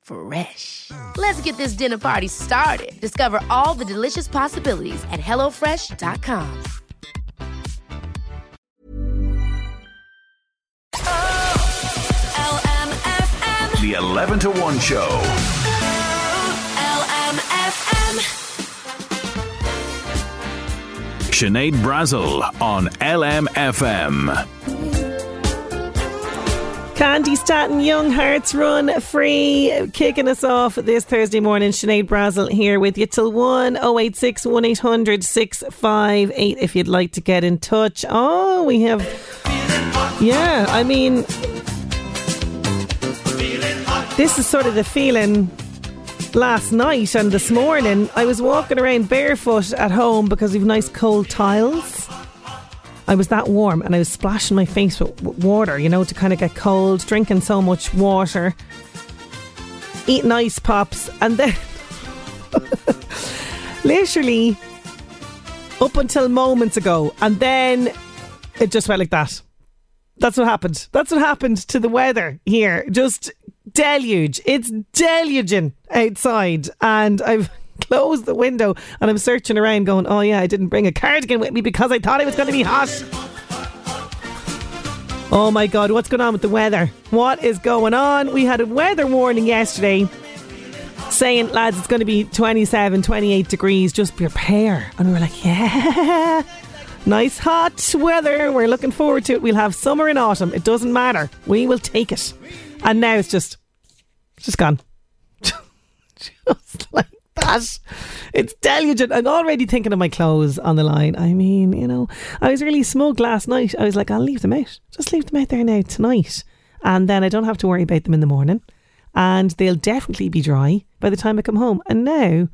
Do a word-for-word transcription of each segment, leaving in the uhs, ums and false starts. Fresh. Let's get this dinner party started. Discover all the delicious possibilities at hello fresh dot com. Oh, L M F M. The eleven to one show. Oh, L M F M. Sinead Brazil on L M F M. Candy Staton, Young Hearts Run Free, kicking us off this Thursday morning. Sinead Brazil here with you till one. Zero eight six one eight hundred six five eight if you'd like to get in touch. Oh, we have, yeah, I mean, this is sort of the feeling last night and this morning. I was walking around barefoot at home because we've nice cold tiles. I was that warm and I was splashing my face with water, you know, to kind of get cold, drinking so much water, eating ice pops, and then literally up until moments ago, and then it just went like that. That's what happened. That's what happened to the weather here. Just deluge. It's deluging outside, and I've close the window and I'm searching around going, oh yeah, I didn't bring a cardigan with me because I thought it was going to be hot. Oh my God, what's going on with the weather? What is going on? We had a weather warning yesterday saying, lads, it's going to be twenty-seven, twenty-eight degrees, just prepare. And we were like, yeah, nice hot weather, we're looking forward to it, we'll have summer and autumn, it doesn't matter, we will take it. And now it's just it's just gone. Just like that. It's delugent. I'm already thinking of my clothes on the line. I mean, you know, I was really smug last night. I was like, I'll leave them out. Just leave them out there now tonight. And then I don't have to worry about them in the morning. And they'll definitely be dry by the time I come home. And now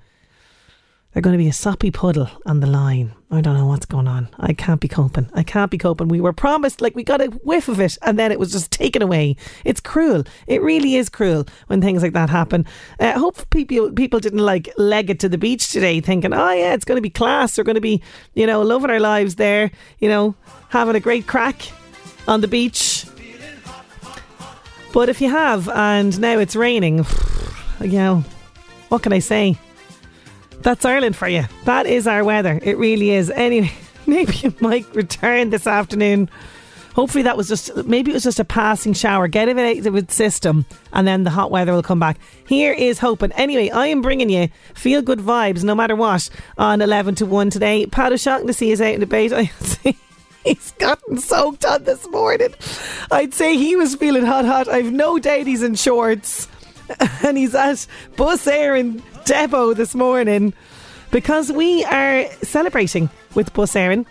they're going to be a soppy puddle on the line. I don't know what's going on. I can't be coping. I can't be coping. We were promised, like, we got a whiff of it and then it was just taken away. It's cruel. It really is cruel when things like that happen. I uh, hope people people didn't, like, leg it to the beach today thinking, oh yeah, it's going to be class. We're going to be, you know, loving our lives there, you know, having a great crack on the beach. But if you have and now it's raining, you know, what can I say? That's Ireland for you. That is our weather. It really is. Anyway, maybe it might return this afternoon. Hopefully that was just, maybe it was just a passing shower. Get it out of its system and then the hot weather will come back. Here is hoping. Anyway, I am bringing you feel good vibes no matter what on eleven to one today. Pat O'Shaughnessy is out and about. I see. He's gotten soaked on this morning. I'd say he was feeling hot, hot. I've no doubt he's in shorts. And he's at Bus Éireann depot this morning because we are celebrating with Bus Éireann.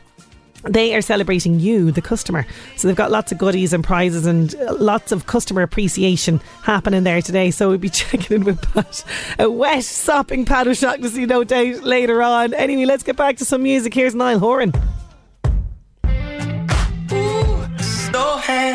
They are celebrating you, the customer. So they've got lots of goodies and prizes and lots of customer appreciation happening there today. So we'll be checking in with Pat. A wet, sopping Pat O'Shaughnessy, no doubt, later on. Anyway, let's get back to some music. Here's Niall Horan.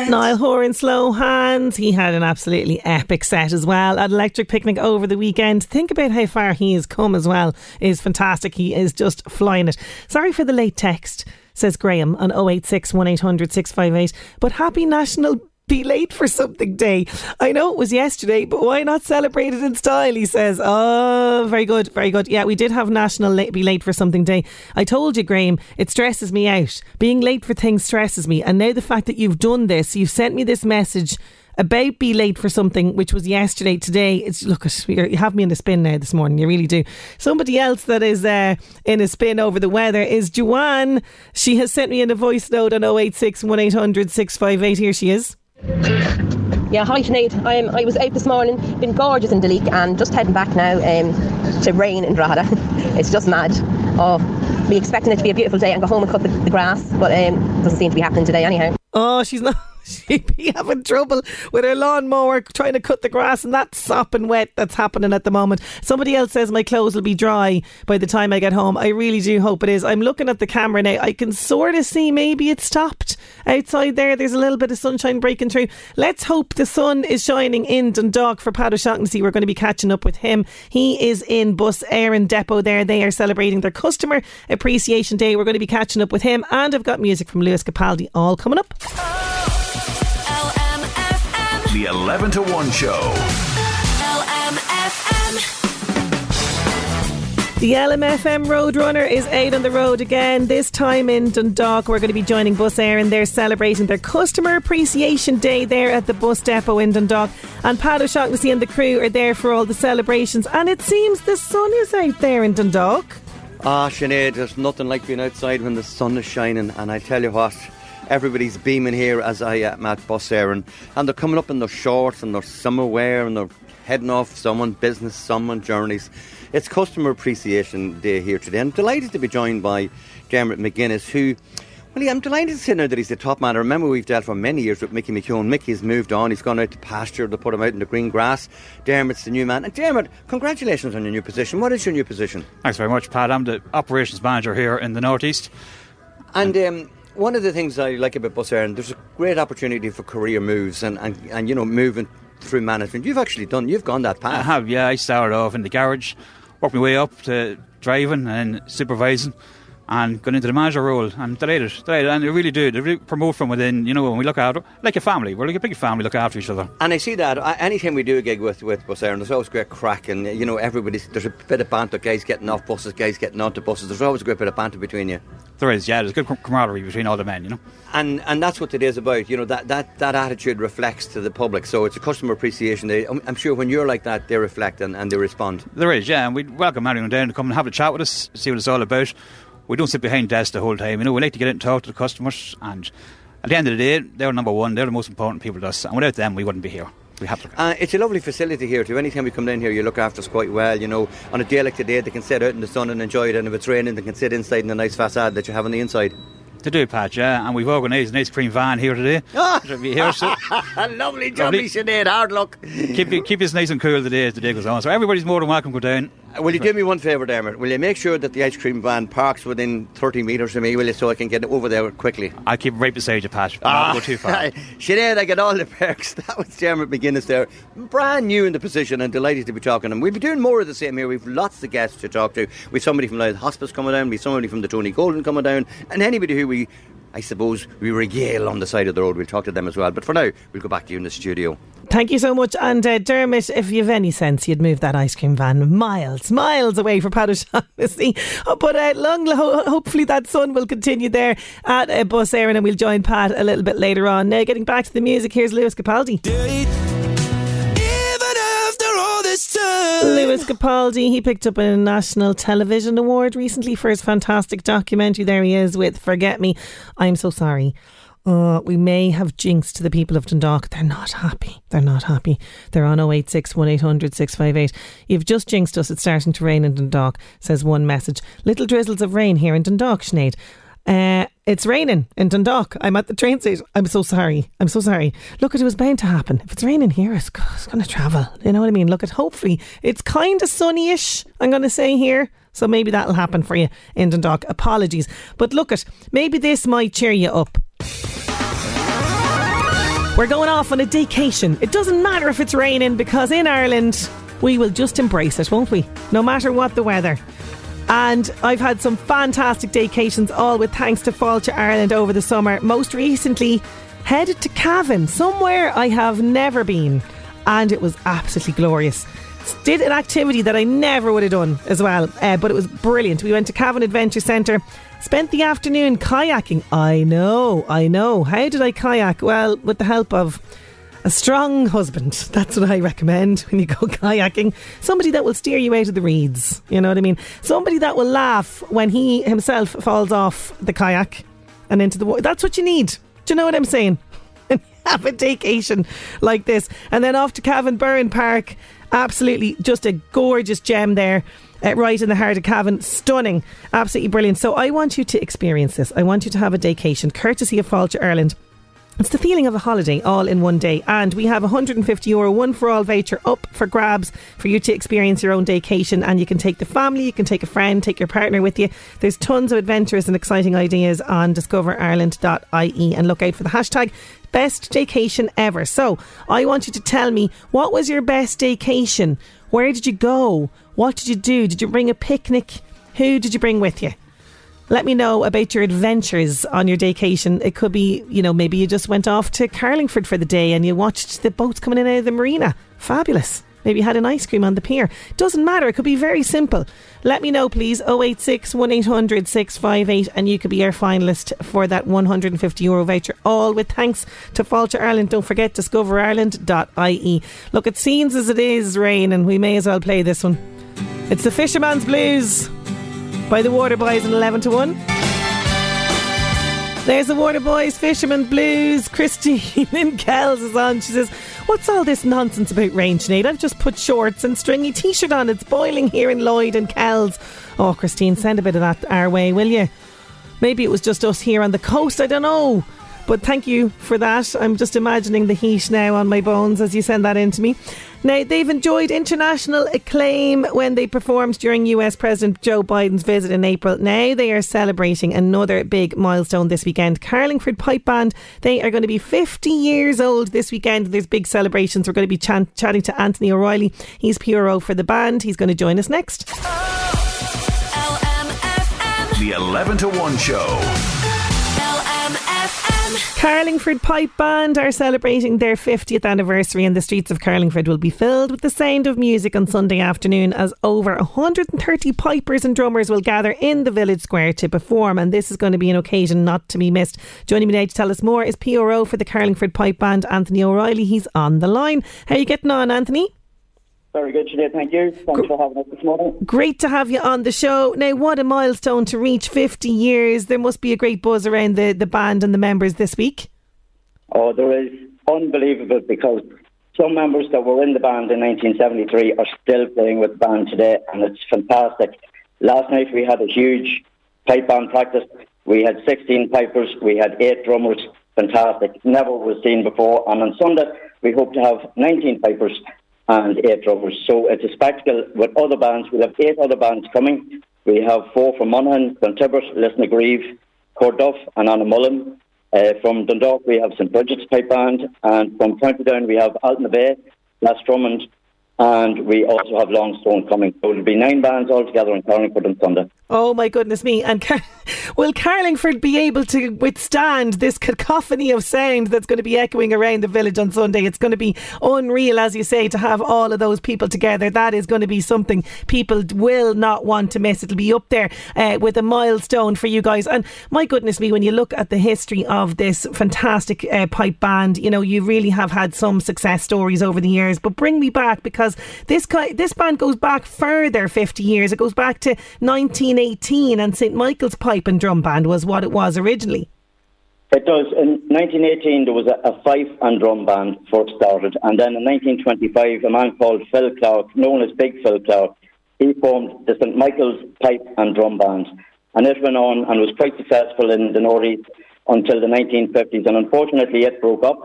Niall Horan, Slow Hands. He had an absolutely epic set as well at Electric Picnic over the weekend. Think about how far he has come as well. It's fantastic. He is just flying it. Sorry for the late text, says Graham on oh eight six one eight hundred six five eight. But happy National be late for something day. I know it was yesterday, but why not celebrate it in style, he says. Oh, very good, very good. Yeah, we did have National late, Be Late for Something Day. I told you, Graham, it stresses me out. Being late for things stresses me. And now the fact that you've done this, you've sent me this message about Be Late for Something, which was yesterday, today. It's look, you have me in a spin now this morning. You really do. Somebody else that is uh, in a spin over the weather is Joanne. She has sent me in a voice note on oh eight six, one eight hundred, six five eight. Here she is. Yeah, hi Sinead. Um, I was out this morning, been gorgeous in Dundalk and just heading back now um, to rain in Drogheda. It's just mad. Oh, be expecting it to be a beautiful day and go home and cut the, the grass, but um, doesn't seem to be happening today anyhow. Oh, she's not. She'd be having trouble with her lawnmower trying to cut the grass and that sopping wet that's happening at the moment. Somebody else says my clothes will be dry by the time I get home. I really do hope it is. I'm looking at the camera now. I can sort of see maybe it stopped outside there. There's a little bit of sunshine breaking through. Let's hope the sun is shining in Dundalk for Pat O'Shaughnessy. We're going to be catching up with him. He is in Bus Éireann depot there. They are celebrating their Customer Appreciation Day. We're going to be catching up with him, and I've got music from Lewis Capaldi all coming up. The eleven to one show. L M F M. The L M F M Roadrunner is out on the road again, this time in Dundalk. We're going to be joining Bus Éireann. They're celebrating their Customer Appreciation Day there at the bus depot in Dundalk. And Pat O'Shaughnessy and the crew are there for all the celebrations. And it seems the sun is out there in Dundalk. Ah, oh, Sinead, there's nothing like being outside when the sun is shining. And I tell you what, everybody's beaming here as I am at Bus Éireann, and they're coming up in their shorts and their summer wear and they're heading off someone business, someone journeys. It's Customer Appreciation Day here today. I'm delighted to be joined by Dermot McGuinness, who, well, yeah, I'm delighted to see now that he's the top man. I remember we've dealt for many years with Mickey McKeown. Mickey's moved on, he's gone out to pasture, they put him out in the green grass. Dermot's the new man. And Dermot, congratulations on your new position. What is your new position? Thanks very much, Pat. I'm the Operations Manager here in the North East. And um one of the things I like about Bus Éireann, there's a great opportunity for career moves and, and, and, you know, moving through management. You've actually done, you've gone that path. I have, yeah. I started off in the garage, worked my way up to driving and supervising and got into the manager role. I'm delighted, delighted. And they really do. They really promote from within, you know, when we look after, like a family. We're like a big family, look after each other. And I see that. Anytime we do a gig with, with Bus Éireann, there's always great crack. And, you know, everybody's, there's a bit of banter, guys getting off buses, guys getting onto buses. There's always a great bit of banter between you. There is, yeah. There's good camaraderie between all the men, you know. And and that's what today's about. You know, that, that, that attitude reflects to the public. So it's a Customer Appreciation Day. I'm, I'm sure when you're like that, they reflect and, and they respond. There is, yeah. And we welcome everyone down to come and have a chat with us, see what it's all about. We don't sit behind desks the whole time. You know, we like to get out and talk to the customers. And at the end of the day, they're number one. They're the most important people to us. And without them, we wouldn't be here. We have to. Uh, it's a lovely facility here too. Anytime we come down here, you look after us quite well. You know, on a day like today, they can sit out in the sun and enjoy it, and if it's raining, they can sit inside in the nice facade that you have on the inside. To do, Pat, yeah, and we've organised an ice cream van here today. Ah, oh. Here, so. Lovely job, Sinead. Hard luck. Keep it, keep us nice and cool today as the day goes on. So everybody's more than welcome to go down. Will you do me one favour, Dermot? Will you make sure that the ice cream van parks within thirty metres of me, will you, so I can get over there quickly? I'll keep right beside you, Pat. I'll ah. go too far. Sinead, I get all the perks. That was Dermot McGuinness there. Brand new in the position and delighted to be talking to him. We'll be doing more of the same here. We've lots of guests to talk to. We've somebody from Louth Hospice coming down. We've somebody from the Tony Golden coming down. And anybody who we, I suppose, we regale on the side of the road, we'll talk to them as well. But for now, we'll go back to you in the studio. Thank you so much. And uh, Dermot, if you have any sense, you'd move that ice cream van miles, miles away from Pat O'Shaughnessy. But uh, long, ho- hopefully that sun will continue there at uh, Bus Éireann, and we'll join Pat a little bit later on. Now, getting back to the music, here's Lewis Capaldi. Lewis Capaldi, he picked up a National Television Award recently for his fantastic documentary. There he is with Forget Me. I'm so sorry. Uh, we may have jinxed the people of Dundalk. They're not happy. They're not happy. They're on oh eight six, one eight hundred, six five eight. You've just jinxed us. It's starting to rain in Dundalk, says one message. Little drizzles of rain here in Dundalk, Sinead. Uh, it's raining in Dundalk. I'm at the train station. I'm so sorry. I'm so sorry. Look, it was bound to happen. If it's raining here, it's, it's going to travel. You know what I mean? Look, at hopefully it's kind of sunny-ish, I'm going to say here. So maybe that'll happen for you in Dundalk. Apologies. But look, at maybe this might cheer you up. We're going off on a daycation. It doesn't matter if it's raining, because in Ireland, we will just embrace it, won't we? No matter what the weather. And I've had some fantastic daycations, all with thanks to Fáilte Ireland over the summer. Most recently, headed to Cavan, somewhere I have never been, and it was absolutely glorious. Did an activity that I never would have done as well, uh, but it was brilliant. We went to Cavan Adventure Centre, spent the afternoon kayaking. I know, I know. How did I kayak? Well, with the help of a strong husband. That's what I recommend when you go kayaking. Somebody that will steer you out of the reeds. You know what I mean? Somebody that will laugh when he himself falls off the kayak and into the water. That's what you need. Do you know what I'm saying? Have a vacation like this. And then off to Cavan Burren Park. Absolutely just a gorgeous gem there, uh, right in the heart of Cavan. Stunning. Absolutely brilliant. So I want you to experience this. I want you to have a daycation, courtesy of Fáilte Ireland. It's the feeling of a holiday all in one day, and we have a one hundred fifty euro one for all voucher up for grabs for you to experience your own daycation. And you can take the family, you can take a friend, take your partner with you. There's tons of adventures and exciting ideas on discover ireland dot I E, and look out for the hashtag best daycation ever. So I want you to tell me, what was your best daycation? Where did you go? What did you do? Did you bring a picnic? Who did you bring with you? Let me know about your adventures on your daycation. It could be, you know, maybe you just went off to Carlingford for the day and you watched the boats coming in and out of the marina. Fabulous. Maybe you had an ice cream on the pier. Doesn't matter. It could be very simple. Let me know, please. oh eight six, one eight hundred, six five eight, and you could be our finalist for that one hundred fifty euro voucher. All with thanks to Fáilte Ireland. Don't forget, discover ireland dot I E. Look, it seems as it is rain, and we may as well play this one. It's the Fisherman's Blues by the Water Boys in eleven to one. There's the Water Boys, Fisherman Blues. Christine in Kells is on. She says, what's all this nonsense about rain, Sinead? I've just put shorts and stringy t-shirt on. It's boiling here in Lloyd and Kells. Oh, Christine, send a bit of that our way, will you? Maybe it was just us here on the coast. I don't know. But thank you for that. I'm just imagining the heat now on my bones as you send that in to me. Now, they've enjoyed international acclaim when they performed during U S President Joe Biden's visit in April. Now they are celebrating another big milestone this weekend. Carlingford Pipe Band, they are going to be fifty years old this weekend. There's big celebrations. We're going to be chan- chatting to Anthony O'Reilly. He's P R O for the band. He's going to join us next. Oh, L M F M. The eleven to one show. Carlingford Pipe Band are celebrating their fiftieth anniversary, and the streets of Carlingford will be filled with the sound of music on Sunday afternoon as over one hundred thirty pipers and drummers will gather in the village square to perform, and this is going to be an occasion not to be missed. Joining me now to tell us more is P R O for the Carlingford Pipe Band, Anthony O'Reilly. He's on the line. How are you getting on, Anthony? Very good, Sinead, thank you. Thanks for having us this morning. Great to have you on the show. Now, what a milestone to reach fifty years. There must be a great buzz around the, the band and the members this week. Oh, there is. Unbelievable, because some members that were in the band in nineteen seventy-three are still playing with the band today, and it's fantastic. Last night we had a huge pipe band practice. We had sixteen pipers, we had eight drummers. Fantastic. Never was seen before. And on Sunday we hope to have nineteen pipers and eight drummers. So it's a spectacle with other bands. We'll have eight other bands coming. We have four from Monaghan, Clontibbert, Lisna Grieve, Corduff and Anna Mullen. Uh, from Dundalk, we have Saint Bridget's Pipe Band. And from County Down, we have Altna Bay, Las Drummond. And we also have Longstone coming. So it'll be nine bands altogether in Carlingford on Sunday. Oh my goodness me. And Car- will Carlingford be able to withstand this cacophony of sound that's going to be echoing around the village on Sunday? It's going to be unreal, as you say, to have all of those people together. That is going to be something people will not want to miss. It'll be up there uh, with a milestone for you guys. And my goodness me, when you look at the history of this fantastic uh, pipe band, you know, you really have had some success stories over the years. But bring me back, because This this band goes back further, fifty years. It goes back to nineteen eighteen, and Saint Michael's Pipe and Drum Band was what it was originally. It does. In nineteen eighteen, there was a, a fife and drum band first started, and then in nineteen twenty-five, a man called Phil Clark, known as Big Phil Clark, he formed the Saint Michael's Pipe and Drum Band, and it went on and was quite successful in the Northeast until the nineteen fifties, and unfortunately it broke up.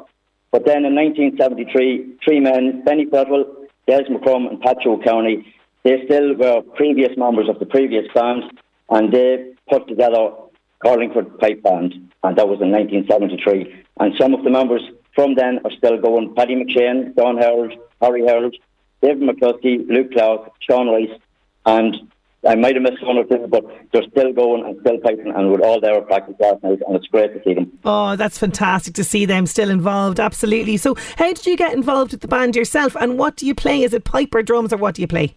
But then in nineteen seventy-three, three men, Benny Fretwell, Des McCrum and Pat O'Shaughnessy, they still were previous members of the previous band, and they put together Carlingford Pipe Band, and that was in nineteen seventy-three. And some of the members from then are still going. Paddy McShane, Don Harold, Harry Harold, David McCluskey, Luke Clark, Sean Rice, and I might have missed one or two, but they're still going and still fighting, and we're all there at practice last night, and it's great to see them. Oh, that's fantastic to see them still involved, absolutely. So how did you get involved with the band yourself, and what do you play? Is it pipe or drums, or what do you play?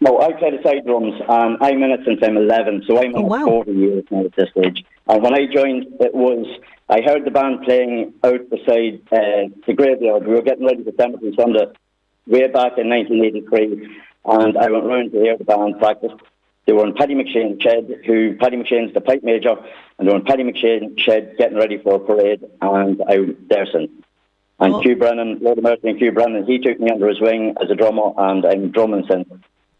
No, I play the side drums, and I'm in it since I'm eleven, so I'm oh, wow. forty years now at this stage. And when I joined, it was, I heard the band playing out beside uh, the graveyard. We were getting ready for Cemetery Sunday way back in nineteen eighty-three, and I went round to hear the band practice. They were in Paddy McShane's shed, who Paddy McShane's the pipe major, and they were in Paddy McShane's shed getting ready for a parade, and I was there since. And oh. Hugh Brennan, Lord of Mercy and Hugh Brennan, he took me under his wing as a drummer, and I'm drumming since.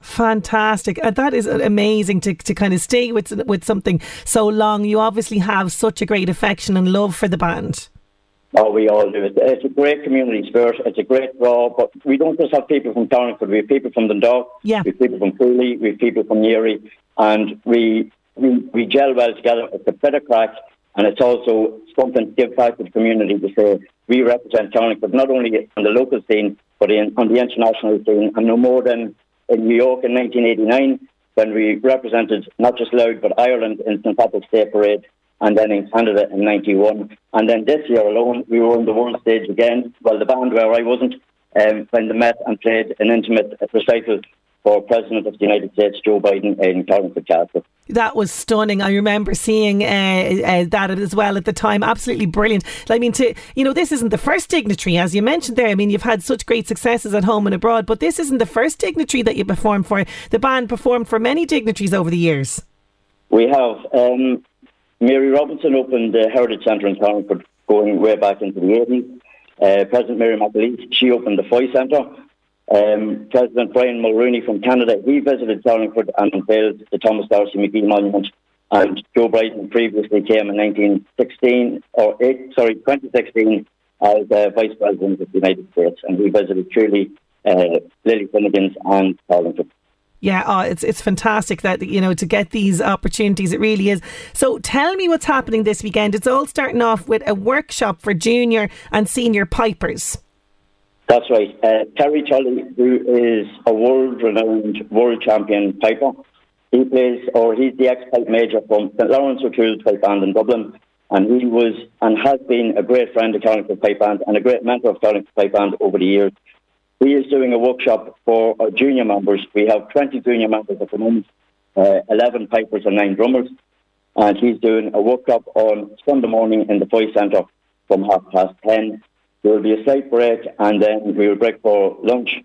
Fantastic. Uh, that is amazing to, to kind of stay with with something so long. You obviously have such a great affection and love for the band. Oh, we all do. It's a great community spirit. It's a great draw, but we don't just have people from Carlingford. We have people from Dundalk. Yeah. We have people from Cooley. We have people from Newry. And we, we we gel well together. It's a bit of crack, and it's also something to give back to the community to say we represent Carlingford, not only on the local scene, but in, on the international scene. And no more than in New York in nineteen eighty-nine, when we represented not just Louth, but Ireland in Saint Patrick's Day Parade, and then in Canada in ninety-one. And then this year alone, we were on the world stage again. Well, the band where I wasn't, um, when they met and played an intimate recital for President of the United States, Joe Biden, in Carlingford Castle. That was stunning. I remember seeing uh, uh, that as well at the time. Absolutely brilliant. I mean, to you know, this isn't the first dignitary, as you mentioned there. I mean, you've had such great successes at home and abroad, but this isn't the first dignitary that you performed for. The band performed for many dignitaries over the years. We have. Um, Mary Robinson opened the Heritage Centre in Carlingford going way back into the eighties. Uh, President Mary McAleese, she opened the Foy Centre. Um, President Brian Mulrooney from Canada, he visited Carlingford and unveiled the Thomas Darcy McGee Monument, and Joe Biden previously came in nineteen sixteen, or eight, sorry, twenty sixteen as uh, Vice President of the United States, and he visited Truly, uh, Lily Finnegan's and Carlingford. Yeah, oh, it's it's fantastic that, you know, to get these opportunities, it really is. So tell me what's happening this weekend. It's all starting off with a workshop for junior and senior pipers. That's right. Uh, Terry Tully, who is a world-renowned, world champion piper, he plays, or he's the ex-pipe major from Saint Lawrence O'Toole's Pipe Band in Dublin, and he was and has been a great friend of Carlingford Pipe Band and a great mentor of Carlingford Pipe Band over the years. He is doing a workshop for our junior members. We have twenty junior members at the moment, uh, eleven pipers and nine drummers, and he's doing a workshop on Sunday morning in the Foy Centre from half past ten. There will be a slight break, and then we will break for lunch.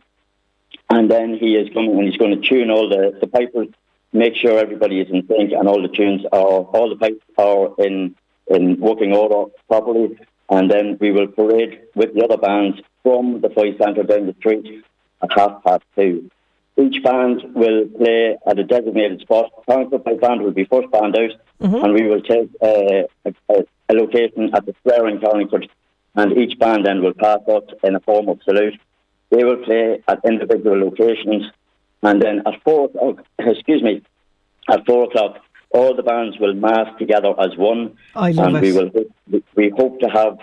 And then he is coming and he's going to tune all the, the pipers, make sure everybody is in sync, and all the tunes are, all the pipes are in, in working order properly. And then we will parade with the other bands from the Foy Centre down the street at half past two. Each band will play at a designated spot. Carlingford Pipe Band will be first band out, mm-hmm. and we will take uh, a, a location at the square in Carlingford. And each band then will pass up in a form of salute. They will play at individual locations, and then at four o'clock, excuse me, at four o'clock, all the bands will mass together as one. I love and it. we will we hope to have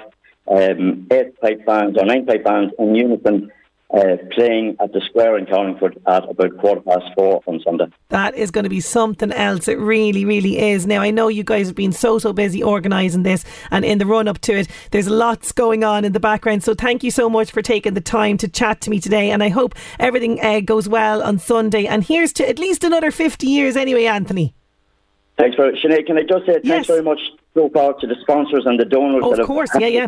um, eight pipe bands or nine pipe bands in unison. Uh, playing at the square in Carlingford at about quarter past four on Sunday. That is going to be something else. It really, really is. Now, I know you guys have been so, so busy organising this, and in the run-up to it, there's lots going on in the background. So thank you so much for taking the time to chat to me today, and I hope everything uh, goes well on Sunday. And here's to at least another fifty years anyway, Anthony. Thanks very much. Sinead, can I just say yes. thanks very much so far to the sponsors and the donors oh, that of have course. Yeah, yeah.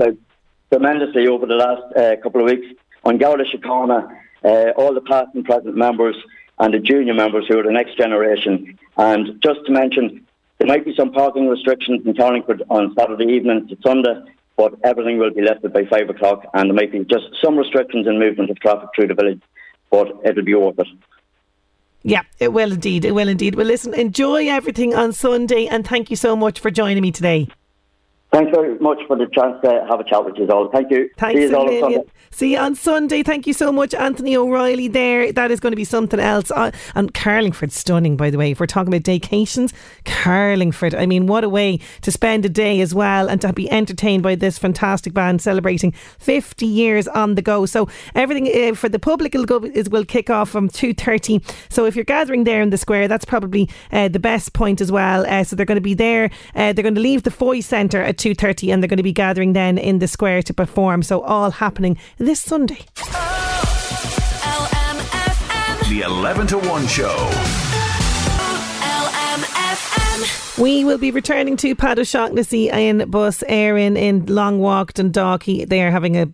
tremendously over the last uh, couple of weeks. On Garda Síochána, uh, all the past and present members and the junior members who are the next generation. And just to mention, there might be some parking restrictions in Carlingford on Saturday evening to Sunday, but everything will be lifted by five o'clock, and there might be just some restrictions in movement of traffic through the village, but it'll be worth it. Yeah, it will indeed. It will indeed. Well, listen, enjoy everything on Sunday, and thank you so much for joining me today. Thanks very much for the chance to have a chat with you all. Thank you. Thanks. See you all on Sunday. See you on Sunday. Thank you so much, Anthony O'Reilly there. That is going to be something else. Uh, and Carlingford's stunning, by the way. If we're talking about daycations, Carlingford. I mean, what a way to spend a day as well, and to be entertained by this fantastic band celebrating fifty years on the go. So everything uh, for the public will, go, is, will kick off from two thirty. So if you're gathering there in the square, that's probably uh, the best point as well. Uh, so they're going to be there. Uh, they're going to leave the Foy Centre at two thirty, and they're going to be gathering then in the square to perform. So all happening this Sunday. Oh, L M F M. The eleven to one show. We will be returning to Pat O'Shaughnessy in Bus Éireann in Long Walk, Dundalk. He, they are having a,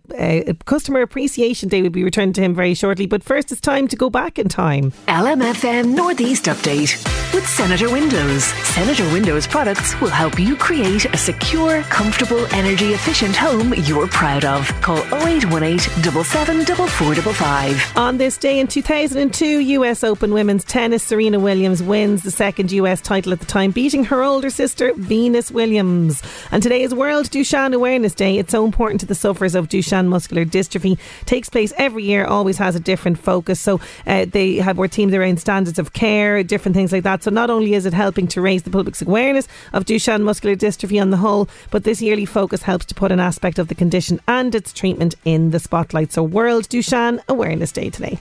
a customer appreciation day. We'll be returning to him very shortly. But first, it's time to go back in time. L M F M Northeast Update with Senator Windows. Senator Windows products will help you create a secure, comfortable, energy efficient home you're proud of. Call oh eight one eight, seven seven, four four five five. On this day in two thousand two, U S Open Women's Tennis, Serena Williams wins the second U S title at the time, beating her older sister Venus Williams. And today is World Duchenne Awareness Day. It's so important to the sufferers of Duchenne muscular dystrophy. Takes place every year, always has a different focus. So uh, they have more teams around standards of care, different things like that. So not only is it helping to raise the public's awareness of Duchenne muscular dystrophy on the whole, but this yearly focus helps to put an aspect of the condition and its treatment in the spotlight. So World Duchenne Awareness Day today.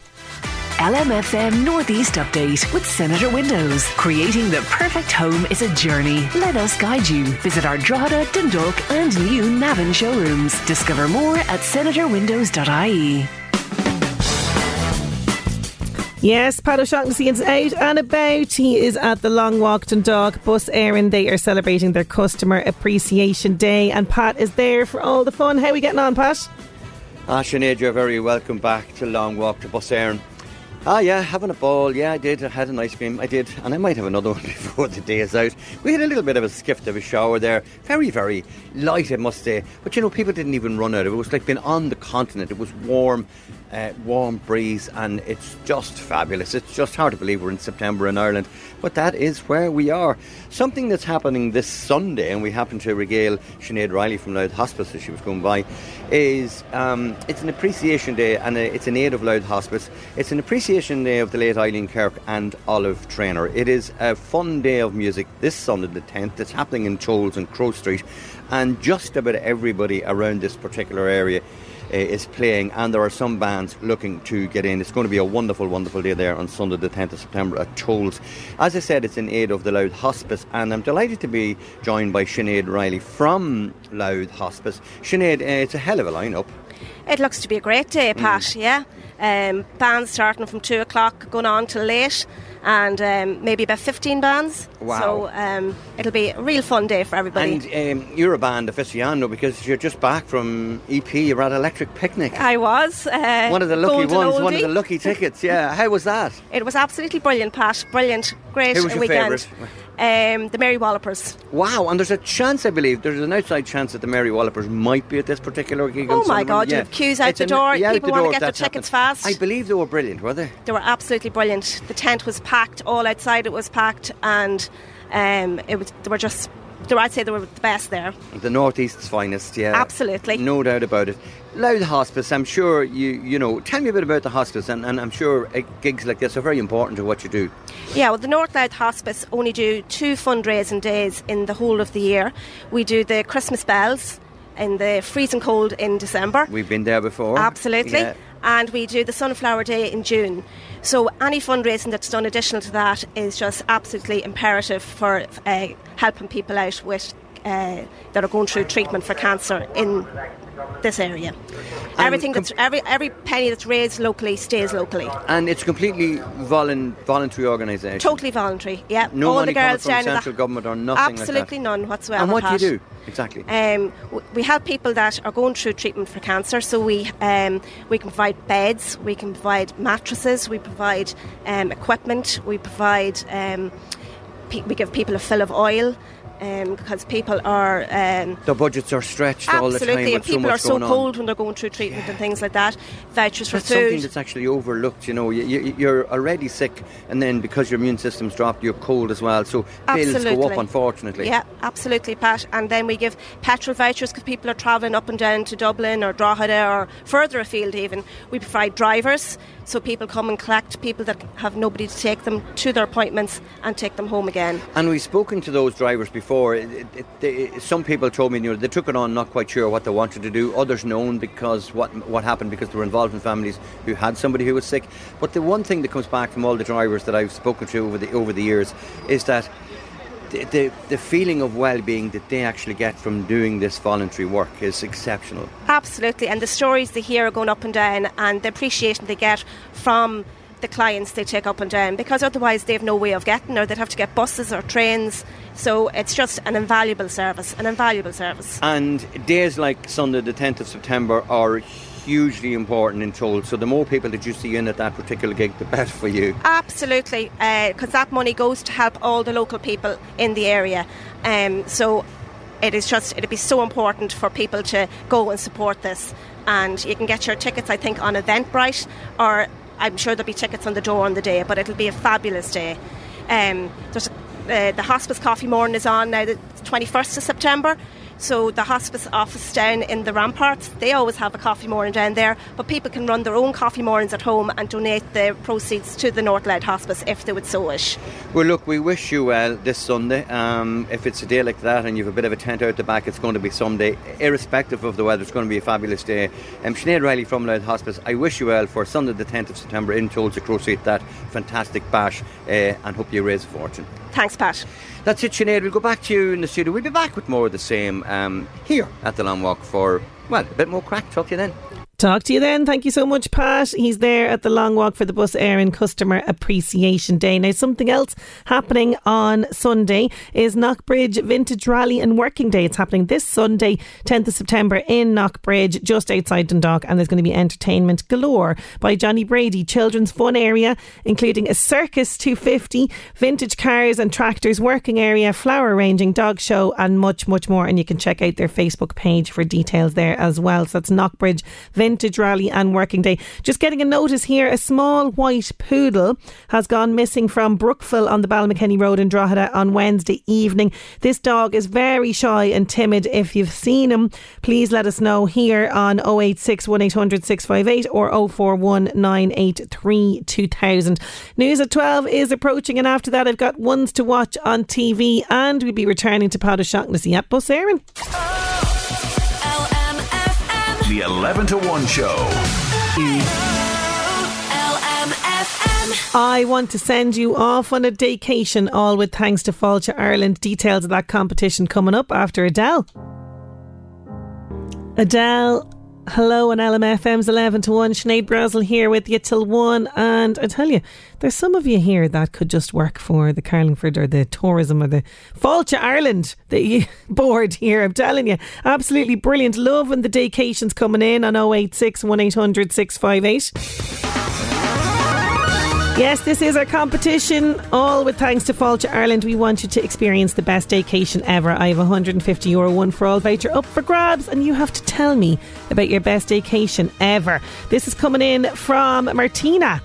L M F M Northeast Update with Senator Windows. Creating the perfect home is a journey. Let us guide you. Visit our Drogheda, Dundalk and new Navan showrooms. Discover more at senator windows dot I E. Yes, Pat O'Shaughnessy is out and about. He is at the Long Walk Dundalk Bus Éireann. They are celebrating their Customer Appreciation Day, and Pat is there for all the fun. How are we getting on, Pat? Ah, Sinead, you're very welcome back to Long Walk to Bus Éireann. Ah yeah, having a ball. Yeah, I did. I had an ice cream. I did. And I might have another one before the day is out. We had a little bit of a skift of a shower there. Very, very light, I must say. But, you know, people didn't even run out. It was like being on the continent. It was warm, uh, warm breeze. And it's just fabulous. It's just hard to believe we're in September in Ireland. But that is where we are. Something that's happening this Sunday, and we happen to regale Sinead Riley from Louth Hospice as she was going by, is um, it's an appreciation day, and it's in aid of Louth Hospice. It's an appreciation Day of the late Eileen Kirk and Olive Traynor. It is a fun day of music this Sunday the tenth. It's happening in Tolles and Crow Street, and just about everybody around this particular area uh, is playing, and there are some bands looking to get in. It's going to be a wonderful, wonderful day there on Sunday the tenth of September at Tolles. As I said, it's in aid of the Louth Hospice, and I'm delighted to be joined by Sinead Riley from Louth Hospice. Sinead, uh, it's a hell of a lineup. It looks to be a great day, Pat, mm. yeah. Um, bands starting from two o'clock, going on till late, and um, maybe about fifteen bands. Wow. So um, it'll be a real fun day for everybody. And um, you're a band aficionado because you're just back from E P, you were at Electric Picnic. I was. Uh, one of the lucky ones, oldie. One of the lucky tickets, yeah. How was that? It was absolutely brilliant, Pat. Brilliant, great weekend. Who was your weekend. favourite? Um, the Mary Wallopers. Wow, and there's a chance, I believe, there's an outside chance that the Mary Wallopers might be at this particular gig. Oh my God, yeah. You have queues out it's the door, an, yeah, people the door, want to get their tickets happened. fast. I believe they were brilliant, were they? They were absolutely brilliant. The tent was packed, all outside it was packed, and um, it was, they were just, they were, I'd say they were the best there. The Northeast's finest, yeah. Absolutely. No doubt about it. Louth Hospice, I'm sure you you know, tell me a bit about the hospice, and, and I'm sure uh, gigs like this are very important to what you do. Yeah, well, the North Louth Hospice only do two fundraising days in the whole of the year. We do the Christmas Bells in the freezing cold in December. We've been there before. Absolutely. Yeah. And we do the Sunflower Day in June. So any fundraising that's done additional to that is just absolutely imperative for uh, helping people out with uh, that are going through treatment for cancer in this area. And Everything that's com- every every penny that's raised locally stays locally. And it's completely volun- voluntary organisation. Totally voluntary. Yeah. No All money the girls coming from central the, government or nothing. Absolutely like that. None whatsoever. And what Pat. do you do exactly? Um, we help people that are going through treatment for cancer. So we um, we can provide beds, we can provide mattresses, we provide um, equipment, we provide um, pe- we give people a fill of oil. Um, because people are... Um, their budgets are stretched all the time. Absolutely, and people so are so cold on. when they're going through treatment yeah. and things like that. Vouchers for food. That's something that's actually overlooked, you know. You, you, you're already sick, and then because your immune system's dropped, you're cold as well. So absolutely. bills go up, unfortunately. Yeah, absolutely, Pat. And then we give petrol vouchers because people are travelling up and down to Dublin or Drogheda or further afield even. We provide drivers, so people come and collect people that have nobody to take them to their appointments and take them home again. And we've spoken to those drivers before. Before, it, it, they, some people told me, you know, they took it on not quite sure what they wanted to do. Others known because what what happened because they were involved in families who had somebody who was sick. But the one thing that comes back from all the drivers that I've spoken to over the over the years is that the the, the feeling of well-being that they actually get from doing this voluntary work is exceptional. Absolutely, and the stories they hear are going up and down, and the appreciation they get from the clients they take up and down, because otherwise they have no way of getting, or they'd have to get buses or trains. So it's just an invaluable service, an invaluable service. And days like Sunday the tenth of September are hugely important in Tull, so the more people that you see in at that particular gig, the better for you. Absolutely, because uh, that money goes to help all the local people in the area. Um, so it is just, it'd be so important for people to go and support this. And you can get your tickets, I think, on Eventbrite, or I'm sure there'll be tickets on the door on the day, but it'll be a fabulous day. Um, there's, uh, the hospice coffee morning is on now, the twenty-first of September. So the hospice office down in the Ramparts, they always have a coffee morning down there, but people can run their own coffee mornings at home and donate the proceeds to the North Loud Hospice if they would so wish. Well, look, we wish you well this Sunday. Um, if it's a day like that and you have a bit of a tent out the back, it's going to be Sunday. Irrespective of the weather, it's going to be a fabulous day. Um, Sinead Riley from Loud Hospice, I wish you well for Sunday the tenth of September in Tull to crochet that fantastic bash uh, and hope you raise a fortune. Thanks, Pat. That's it, Sinead. We'll go back to you in the studio. We'll be back with more of the same um, here at the Long Walk for, well, a bit more crack. Talk to you then. Talk to you then. Thank you so much, Pat. He's there at the Long Walk for the Bus Éireann Customer Appreciation Day. Now, something else happening on Sunday is Knockbridge Vintage Rally and Working Day. It's happening this Sunday, tenth of September in Knockbridge, just outside Dundalk, and there's going to be entertainment galore by Johnny Brady. Children's fun area, including a circus two fifty, vintage cars and tractors, working area, flower arranging, dog show and much much more, and you can check out their Facebook page for details there as well. So that's Knockbridge Vintage Rally and Working Day. Just getting a notice here, a small white poodle has gone missing from Brookville on the Balmackenny Road in Drogheda on Wednesday evening. This dog is very shy and timid. If you've seen him, please let us know here on oh eight six, one eight hundred, six five eight or oh four one, nine eight three, two thousand. News at twelve is approaching, and after that I've got ones to watch on T V, and we'll be returning to Pat O'Shaughnessy at Bus Éireann. Oh, L M F M. The eleven to one show. L M F M. I want to send you off on a daycation, all with thanks to Fáilte Ireland. Details of that competition coming up after Adele. Adele, Hello, and L M F M's eleven to one. Sinead Brazil here with you till one, and I tell you, there's some of you here that could just work for the Carlingford or the tourism or the Fáilte Ireland the board here, I'm telling you. Absolutely brilliant. Love when the daycation's coming in on oh eight six, one eight hundred, six five eight. Yes, this is our competition, all with thanks to Fáilte Ireland. We want you to experience the best daycation ever. I have a one hundred fifty euro one for all voucher up for grabs, and you have to tell me about your best daycation ever. This is coming in from Martina.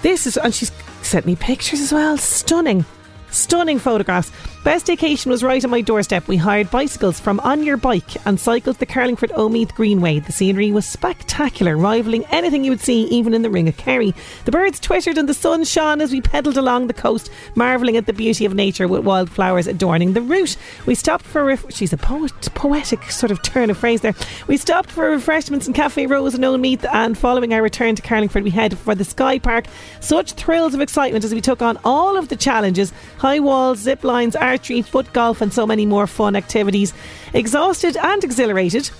This is, and she's sent me pictures as well. Stunning. Stunning photographs. Best vacation was right on my doorstep. We hired bicycles from On Your Bike and cycled the Carlingford Omeath Greenway. The scenery was spectacular, rivaling anything you would see even in the Ring of Kerry. The birds twittered and the sun shone as we pedalled along the coast, marvelling at the beauty of nature with wildflowers adorning the route. We stopped for... Ref- She's a poet, poetic sort of turn of phrase there. We stopped for refreshments in Cafe Rose and Old Meath, and following our return to Carlingford we headed for the Sky Park. Such thrills of excitement as we took on all of the challenges: high walls, zip lines, archery, foot golf, and so many more fun activities. Exhausted and exhilarated,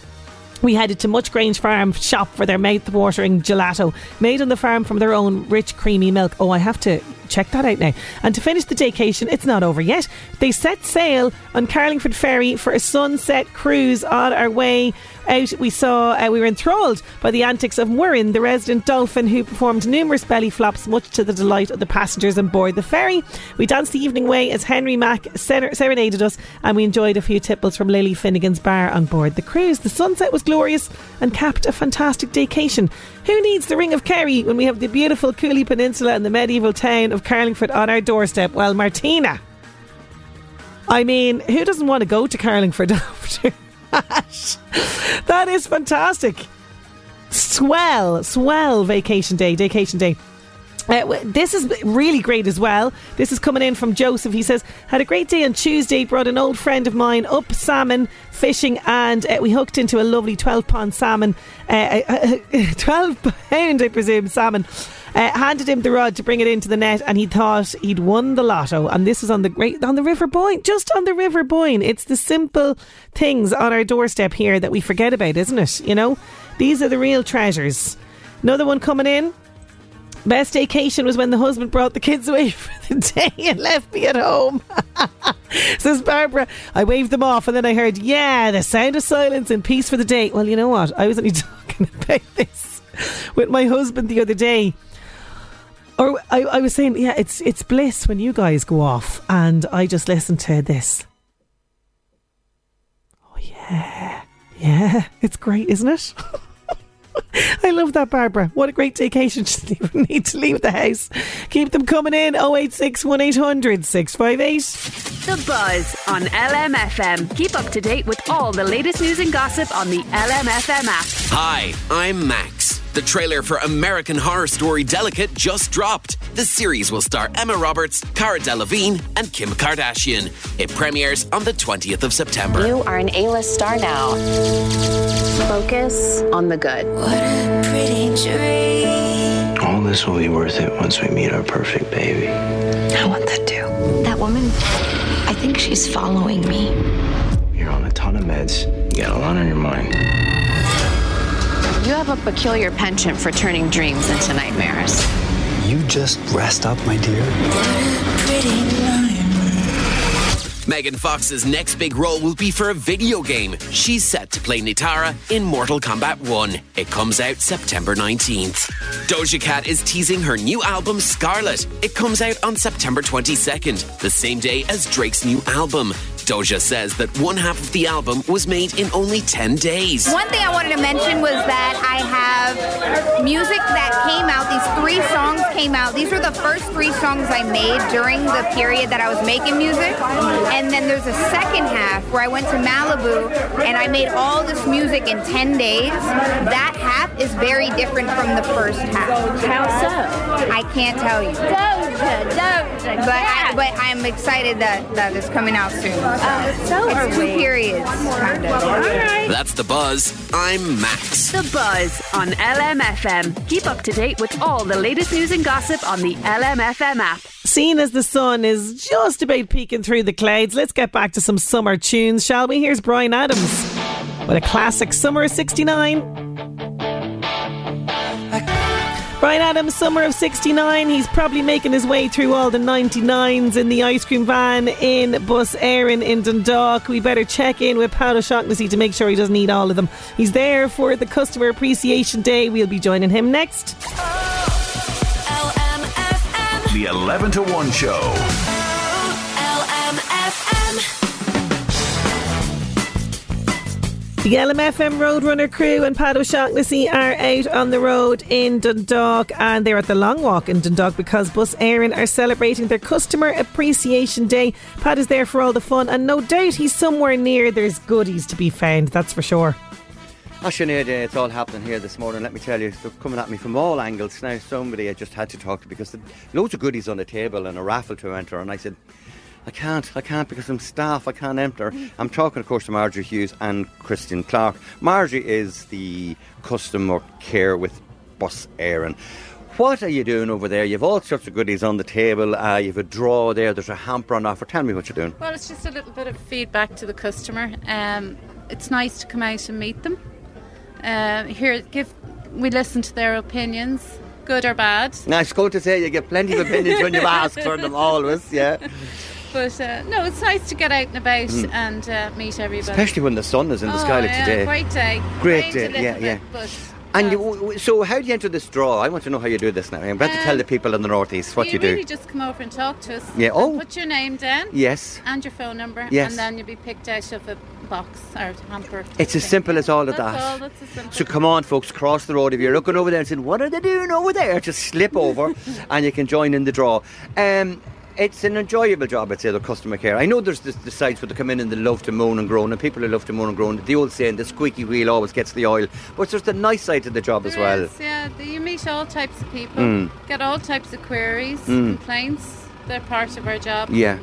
we headed to Muchgrange Farm Shop for their mouth-watering gelato, made on the farm from their own rich, creamy milk. Oh, I have to check that out now. And to finish the vacation, it's not over yet. They set sail on Carlingford Ferry for a sunset cruise. On our way, out, we saw uh, we were enthralled by the antics of Muireann, the resident dolphin, who performed numerous belly flops, much to the delight of the passengers on board the ferry. We danced the evening away as Henry Mack ser- serenaded us, and we enjoyed a few tipples from Lily Finnegan's bar on board the cruise. The sunset was glorious and capped a fantastic daycation. Who needs the Ring of Kerry when we have the beautiful Cooley Peninsula and the medieval town of Carlingford on our doorstep? Well, Martina, I mean, who doesn't want to go to Carlingford after that? That is fantastic. Swell, swell vacation day, vacation day. Uh, this is really great as well. This is coming in from Joseph. He says, had a great day on Tuesday, brought an old friend of mine up salmon fishing, and uh, we hooked into a lovely twelve pound salmon, twelve pound I presume salmon. Uh, handed him the rod to bring it into the net, and he thought he'd won the lotto. And this is on the great on the River Boyne, just on the River Boyne. It's the simple things on our doorstep here that we forget about, isn't it? You know, these are the real treasures. Another one coming in. Best vacation was when the husband brought the kids away for the day and left me at home. Says Barbara. I waved them off, and then I heard, yeah, the sound of silence and peace for the day. Well, you know what? I was only talking about this with my husband the other day. Or I, I was saying, yeah, it's it's bliss when you guys go off, and I just listen to this. Oh yeah, yeah, it's great, isn't it? I love that, Barbara. What a great vacation. She didn't even need to leave the house. Keep them coming in. oh eight six, one eight hundred, six five eight. The Buzz on L M F M. Keep up to date with all the latest news and gossip on the L M F M app. Hi, I'm Max. The trailer for American Horror Story Delicate just dropped. The series will star Emma Roberts, Cara Delevingne and Kim Kardashian. It premieres on the twentieth of September. You are an A-list star now. Focus on the good. What a pretty dream. All this will be worth it once we meet our perfect baby. I want that too. That woman, I think she's following me. You're on a ton of meds. You got a lot on your mind. You have a peculiar penchant for turning dreams into nightmares. You just rest up, my dear. What a pretty line. Megan Fox's next big role will be for a video game. She's set to play Nitara in Mortal Kombat one. It comes out September nineteenth. Doja Cat is teasing her new album, Scarlet. It comes out on September twenty-second, the same day as Drake's new album. Doja says that one half of the album was made in only ten days. One thing I wanted to mention was that I have music that came out. These three songs came out. These were the first three songs I made during the period that I was making music. And then there's a second half where I went to Malibu and I made all this music in ten days. That half is very different from the first half. How so? I can't tell you. Doja, Doja. But, yeah. I, but I'm excited that, that it's coming out soon. Uh, so it's two periods. Kind of. All right. That's The Buzz. I'm Max. The Buzz on L M F M. Keep up to date with all the latest news and gossip on the L M F M app. Seen as the sun is just about peeking through the clouds, let's get back to some summer tunes, shall we? Here's Bryan Adams with a classic Summer of sixty-nine. Bryan Adams, Summer of sixty-nine. He's probably making his way through all the ninety-nines in the ice cream van in Bus Éireann in Dundalk. We better check in with Pat O'Shaughnessy to make sure he doesn't eat all of them. He's there for the Customer Appreciation Day. We'll be joining him next. Oh, L M F M. The eleven to one show. Oh, L M F M. The L M F M Roadrunner crew and Pat O'Shaughnessy are out on the road in Dundalk, and they're at the Long Walk in Dundalk because Bus Éireann are celebrating their Customer Appreciation Day. Pat is there for all the fun, and no doubt he's somewhere near. There's goodies to be found, that's for sure. Oh, Sinead, it's all happening here this morning. Let me tell you, they're coming at me from all angles. Now, somebody I just had to talk to because there's loads of goodies on the table and a raffle to enter, and I said, I can't, I can't because I'm staff, I can't enter. I'm talking, of course, to Marjorie Hughes and Christian Clark. Marjorie is the customer care with Bus Éireann. What are you doing over there? You've all sorts of goodies on the table. Uh, you've a draw there. There's a hamper on offer. Tell me what you're doing. Well, it's just a little bit of feedback to the customer. Um, it's nice to come out and meet them. Uh, here, give we listen to their opinions. Good or bad. Now, it's good to say you get plenty of opinions when you ask for them always, yeah. But uh, no, it's nice to get out and about mm. and uh, meet everybody. Especially when the sun is in oh, the sky like yeah, today. Great day. Great day, yeah, bit, yeah. But, and um, you, so how do you enter this draw? I want to know how you do this now. I'm about um, to tell the people in the northeast what you, you do. You really just come over and talk to us. Yeah. Oh. Put your name down. Yes. And your phone number. Yes. And then you'll be picked out of a box or hamper. It's as simple as all of that. That's all. That's as simple. So come on, folks, cross the road. If you're looking over there and saying, what are they doing over there? Just slip over and you can join in the draw. Um... It's an enjoyable job, I'd say, the customer care. I know there's the, the sites where they come in and they love to moan and groan, and people who love to moan and groan, the old saying, the squeaky wheel always gets the oil. But there's the nice side to the job there as well. Is, yeah, you meet all types of people, mm. get all types of queries, mm. complaints. They're part of our job. Yeah.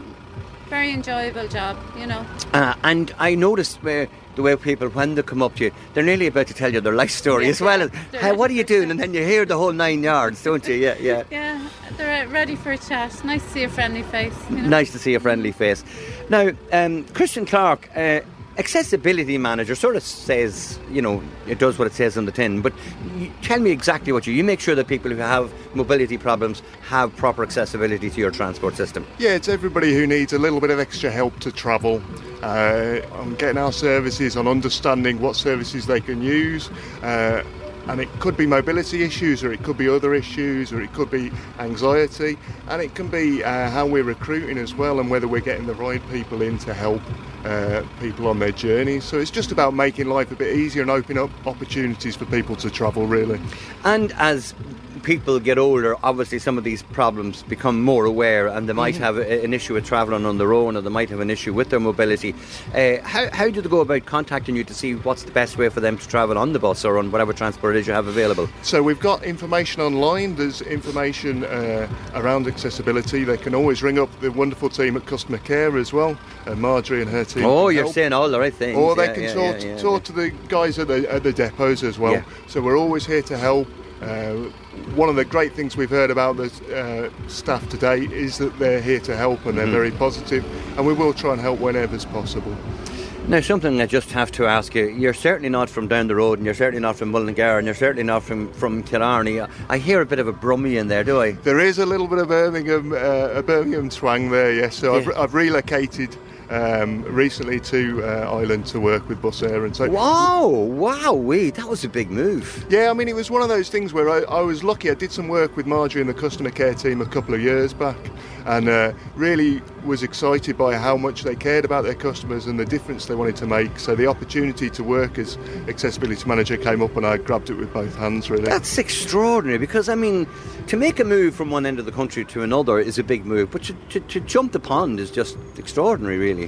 Very enjoyable job, you know. Uh, and I noticed where the way people, when they come up to you, they're nearly about to tell you their life story yeah, as well. As, hey, what are you doing? And then you hear the whole nine yards, don't you? Yeah, yeah. Yeah, they're ready for a chat. Nice to see a friendly face. You know? Nice to see a friendly face. Now, um, Christian Clark, uh, accessibility manager, sort of says, you know, it does what it says on the tin, but you, tell me exactly what you, you make sure that people who have mobility problems have proper accessibility to your transport system. Yeah, it's everybody who needs a little bit of extra help to travel. Uh, on getting our services, on understanding what services they can use, uh, and it could be mobility issues, or it could be other issues, or it could be anxiety, and it can be uh, how we're recruiting as well, and whether we're getting the right people in to help uh, people on their journey. So it's just about making life a bit easier and opening up opportunities for people to travel, really. And as people get older, obviously some of these problems become more aware, and they might have a, an issue with travelling on their own, or they might have an issue with their mobility. Uh, how, how do they go about contacting you to see what's the best way for them to travel on the bus or on whatever transport it is you have available? So we've got information online. There's information uh, around accessibility. They can always ring up the wonderful team at customer care as well, uh, Marjorie and her team. Oh, you're help. saying all the right things. Or they yeah, can yeah, talk, yeah, yeah, talk yeah. to the guys at the, at the depots as well. Yeah. So we're always here to help. Uh, one of the great things we've heard about the uh, staff today is that they're here to help, and they're mm. very positive, and we will try and help whenever's possible. Now, something I just have to ask you, you're certainly not from down the road, and you're certainly not from Mullingar, and you're certainly not from, from Killarney. I hear a bit of a Brummie in there, do I? There is a little bit of Birmingham, uh, a Birmingham twang there, yes. So yeah. I've, I've relocated Um, recently to uh, Ireland to work with Bus Éireann. So wow, wow, wee, that was a big move. Yeah, I mean, it was one of those things where I, I was lucky. I did some work with Marjorie and the customer care team a couple of years back, and uh, really was excited by how much they cared about their customers and the difference they wanted to make. So the opportunity to work as accessibility manager came up, and I grabbed it with both hands, really. That's extraordinary, because, I mean, to make a move from one end of the country to another is a big move, but to, to, to jump the pond is just extraordinary, really.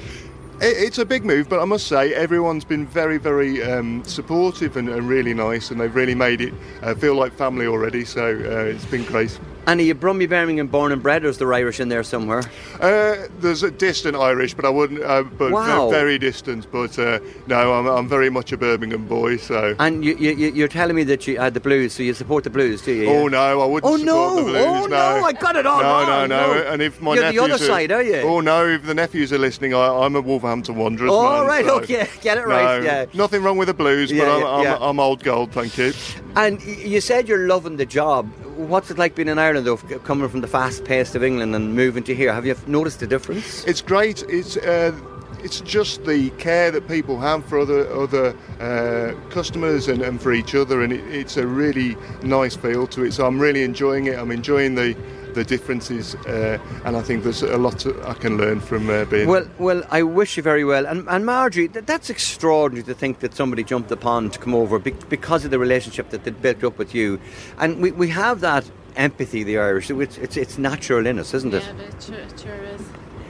It's a big move, but I must say everyone's been very, very um, supportive and, and really nice, and they've really made it uh, feel like family already, so uh, it's been great. And are you Brummie Birmingham born and bred, or is there Irish in there somewhere? Uh, there's a distant Irish, but I wouldn't, uh, but wow. very distant, but uh, no, I'm, I'm very much a Birmingham boy, so. And you, you, you're telling me that you had the blues, so you support the blues, do you? Oh, no, I wouldn't oh, support no. the blues, oh, no. no, I got it all no, wrong. No, no, no, and if my you're nephews... You're the other are, side, are you? Oh, no, if the nephews are listening, I, I'm a Wolverhampton Wanderers oh, man. Oh, right, so. okay, get it right, no, yeah. Nothing wrong with the blues, yeah, but I'm, yeah, I'm, yeah. I'm old gold, thank you. And you said you're loving the job. What's it like being in Ireland, though, coming from the fast pace of England and moving to here? Have you noticed a difference? It's great. It's uh, it's just the care that people have for other other uh, customers and, and for each other, and it, it's a really nice feel to it. So I'm really enjoying it. I'm enjoying the. the differences uh, and I think there's a lot I can learn from uh, being well well I wish you very well, and, and Marjorie, th- that's extraordinary to think that somebody jumped the pond to come over be- because of the relationship that they built up with you, and we, we have that empathy, the Irish. It's, it's, it's natural in us, isn't it? Yeah, it sure, it sure is.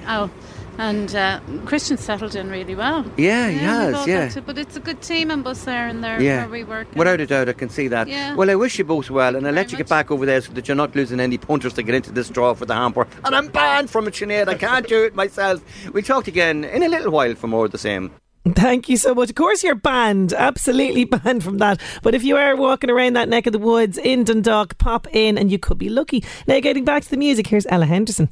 Oh, and uh, Christian settled in really well. Yeah, he yeah, has, yeah. To, but it's a good team in Bus Éireann there yeah. where we work. Without a doubt, I can see that. Yeah. Well, I wish you both well, and I'll let you much. get back over there so that you're not losing any punters to get into this draw for the hamper. And I'm banned from it, Sinead. I can't do it myself. We'll talk again in a little while for more of the same. Thank you so much. Of course you're banned, absolutely banned from that. But if you are walking around that neck of the woods in Dundalk, pop in and you could be lucky. Now, getting back to the music, here's Ella Henderson.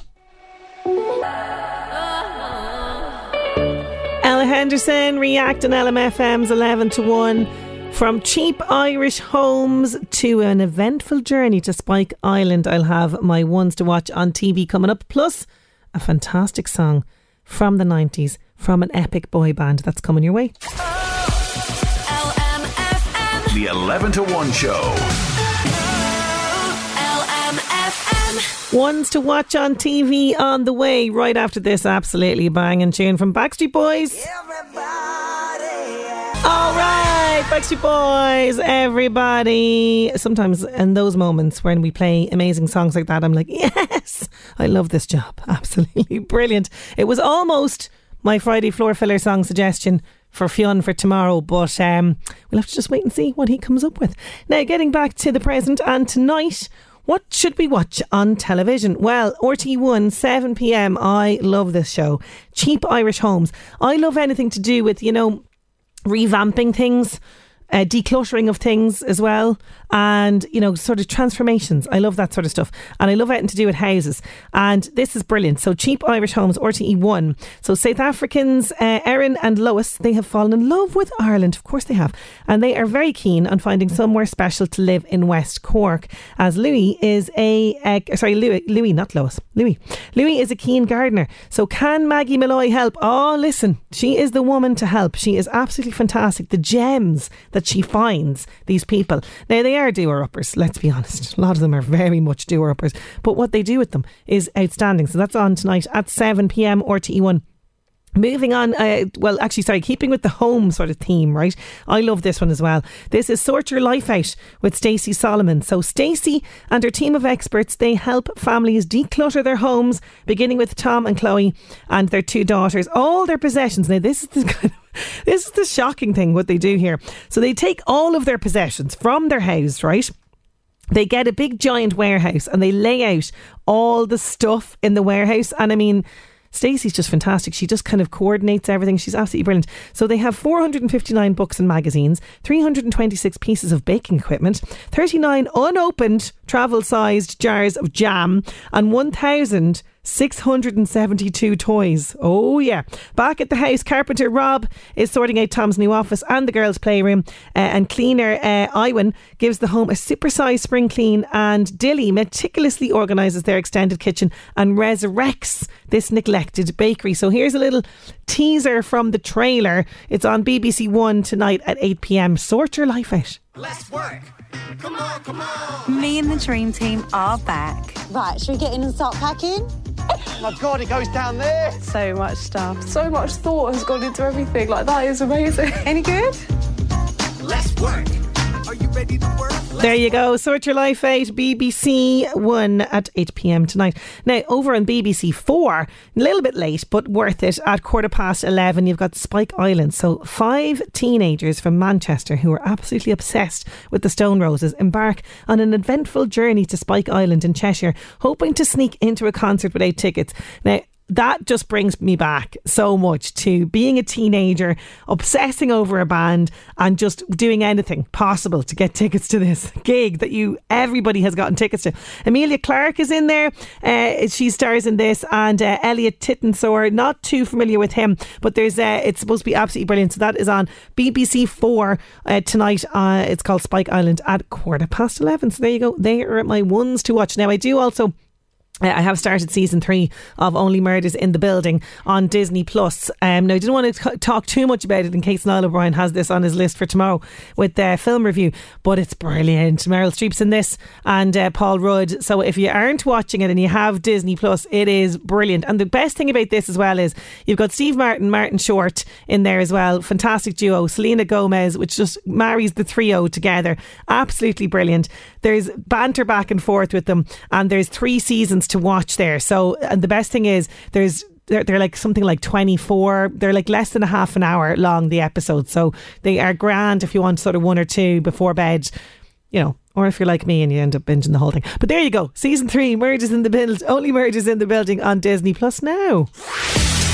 Ella Henderson, React on L M F M's eleven to one. From cheap Irish homes to an eventful journey to Spike Island. I'll have my ones to watch on T V coming up. Plus, a fantastic song from the nineties from an epic boy band that's coming your way. Oh, L M F M. The eleven to one show. Ones to watch on T V on the way. Right after this absolutely banging tune from Backstreet Boys. Everybody, yeah. All right, Backstreet Boys, everybody. Sometimes in those moments when we play amazing songs like that, I'm like, yes, I love this job. Absolutely brilliant. It was almost my Friday floor filler song suggestion for Fionn for tomorrow, but um, we'll have to just wait and see what he comes up with. Now, getting back to the present and tonight, what should we watch on television? Well, R T one, seven p m. I love this show. Cheap Irish Homes. I love anything to do with, you know, revamping things, uh, decluttering of things as well. And, you know, sort of transformations. I love that sort of stuff. And I love anything to do with houses. And this is brilliant. So Cheap Irish Homes, R T E one. So South Africans, uh, Erin and Lois, they have fallen in love with Ireland. Of course they have. And they are very keen on finding somewhere special to live in West Cork. As Louis is a, uh, sorry, Louis, Louis, not Lois, Louis. Louis is a keen gardener. So can Maggie Malloy help? Oh, listen, she is the woman to help. She is absolutely fantastic. The gems that she finds, these people. Now they are doer-uppers, let's be honest. A lot of them are very much doer-uppers, but what they do with them is outstanding. So that's on tonight at seven p m R T E one. Moving on, uh, well actually sorry keeping with the home sort of theme, right? I love this one as well. This is Sort Your Life Out with Stacey Solomon. So Stacey and her team of experts, they help families declutter their homes, beginning with Tom and Chloe and their two daughters, all their possessions. Now this is the kind of This is the shocking thing, what they do here. So they take all of their possessions from their house, right? They get a big giant warehouse and they lay out all the stuff in the warehouse. And I mean, Stacey's just fantastic. She just kind of coordinates everything. She's absolutely brilliant. So they have four hundred fifty-nine books and magazines, three hundred twenty-six pieces of baking equipment, thirty-nine unopened travel-sized jars of jam, and one thousand six hundred seventy-two toys. Oh yeah. Back at the house, carpenter Rob is sorting out Tom's new office and the girls' playroom, uh, and cleaner uh, Iwan gives the home a supersized spring clean, and Dilly meticulously organises their extended kitchen and resurrects this neglected bakery. So here's a little teaser from the trailer. It's on B B C One tonight at eight p m. Sort Your Life Out. Let's work. Come on, come on. Me and the dream team are back. Right, should we get in and start packing? Oh my God, it goes down there. So much stuff. So much thought has gone into everything. Like, that is amazing. Any good? Let's work. Are you ready to work? Let's there you go. Sort Your Life Out, B B C One at eight p m tonight. Now, over on B B C Four, a little bit late, but worth it, at quarter past eleven, you've got Spike Island. So five teenagers from Manchester who are absolutely obsessed with the Stone Roses embark on an eventful journey to Spike Island in Cheshire, hoping to sneak into a concert without tickets. Now, that just brings me back so much to being a teenager, obsessing over a band and just doing anything possible to get tickets to this gig that you everybody has gotten tickets to. Amelia Clarke is in there. Uh, she stars in this, and uh, Elliot Tittinsor, not too familiar with him, but there's uh, it's supposed to be absolutely brilliant. So that is on B B C Four uh, tonight. Uh, it's called Spike Island at quarter past eleven. So there you go. They are my ones to watch. Now I do also... I have started season three of Only Murders in the Building on Disney plus. Um, now, I didn't want to talk too much about it in case Niall O'Brien has this on his list for tomorrow with the film review, but it's brilliant. Meryl Streep's in this, and uh, Paul Rudd. So if you aren't watching it and you have Disney plus, it is brilliant. And the best thing about this as well is you've got Steve Martin, Martin Short in there as well. Fantastic duo. Selena Gomez, which just marries the trio together. Absolutely brilliant. There's banter back and forth with them, and there's three seasons to watch there. So, and the best thing is there's they're, they're like something like twenty-four, they're like less than a half an hour long, the episode, so they are grand if you want sort of one or two before bed, you know, or if you're like me and you end up binging the whole thing. But there you go, season three, Murders in the Build, Only Murders in the Building on Disney Plus now.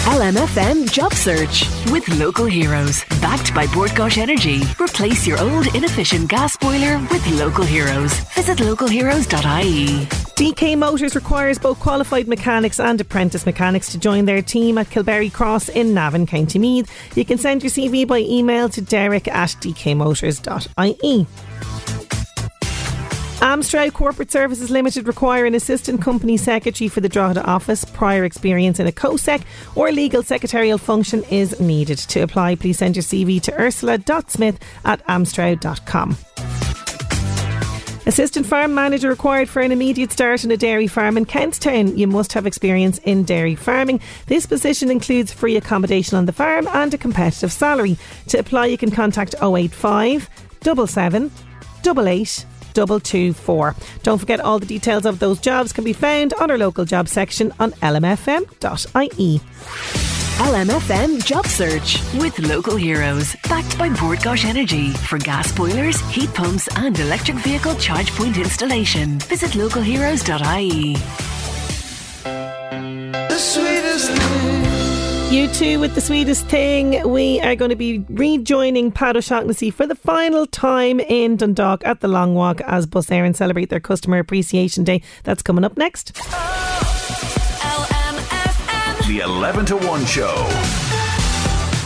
L M F M Job Search with Local Heroes, backed by Bord Gáis Energy. Replace your old inefficient gas boiler with Local Heroes. Visit local heroes dot I E. D K Motors requires both qualified mechanics and apprentice mechanics to join their team at Kilberry Cross in Navan, County Meath. You can send your C V by email to derek at d k motors dot I E. Amstrad Corporate Services Limited require an assistant company secretary for the Drogheda office. Prior experience in a COSEC or legal secretarial function is needed. To apply, please send your C V to ursula dot smith at amstrad dot com. Assistant farm manager required for an immediate start in a dairy farm in Kentstown. You must have experience in dairy farming. This position includes free accommodation on the farm and a competitive salary. To apply, you can contact oh eight five, seven seven, eight eight, two two four. Don't forget, all the details of those jobs can be found on our local job section on l m f m dot i e. L M F M Job Search with Local Heroes, backed by Bord Gáis Energy for gas boilers, heat pumps and electric vehicle charge point installation. Visit local heroes dot i e. The sweetest thing. You two with The Sweetest Thing. We are going to be rejoining Pat O'Shaughnessy for the final time in Dundalk at the Long Walk as Bus Éireann celebrate their Customer Appreciation Day. That's coming up next. Oh. The eleven to one show.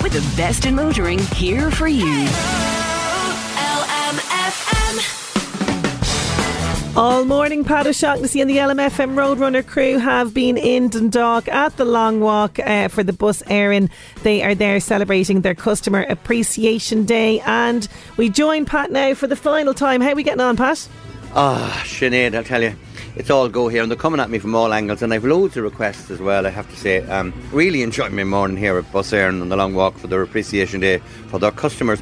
With the best in motoring here for you. L M F M. All morning, Pat O'Shaughnessy and the L M F M Roadrunner crew have been in Dundalk at the Long Walk uh, for the Bus Éireann. They are there celebrating their Customer Appreciation Day. And we join Pat now for the final time. How are we getting on, Pat? Ah, oh, Sinead, I'll tell you. It's all go here, and they're coming at me from all angles, and I've loads of requests as well, I have to say. Um, really enjoyed my morning here at Bus Éireann on the Long Walk for their Appreciation Day for their customers.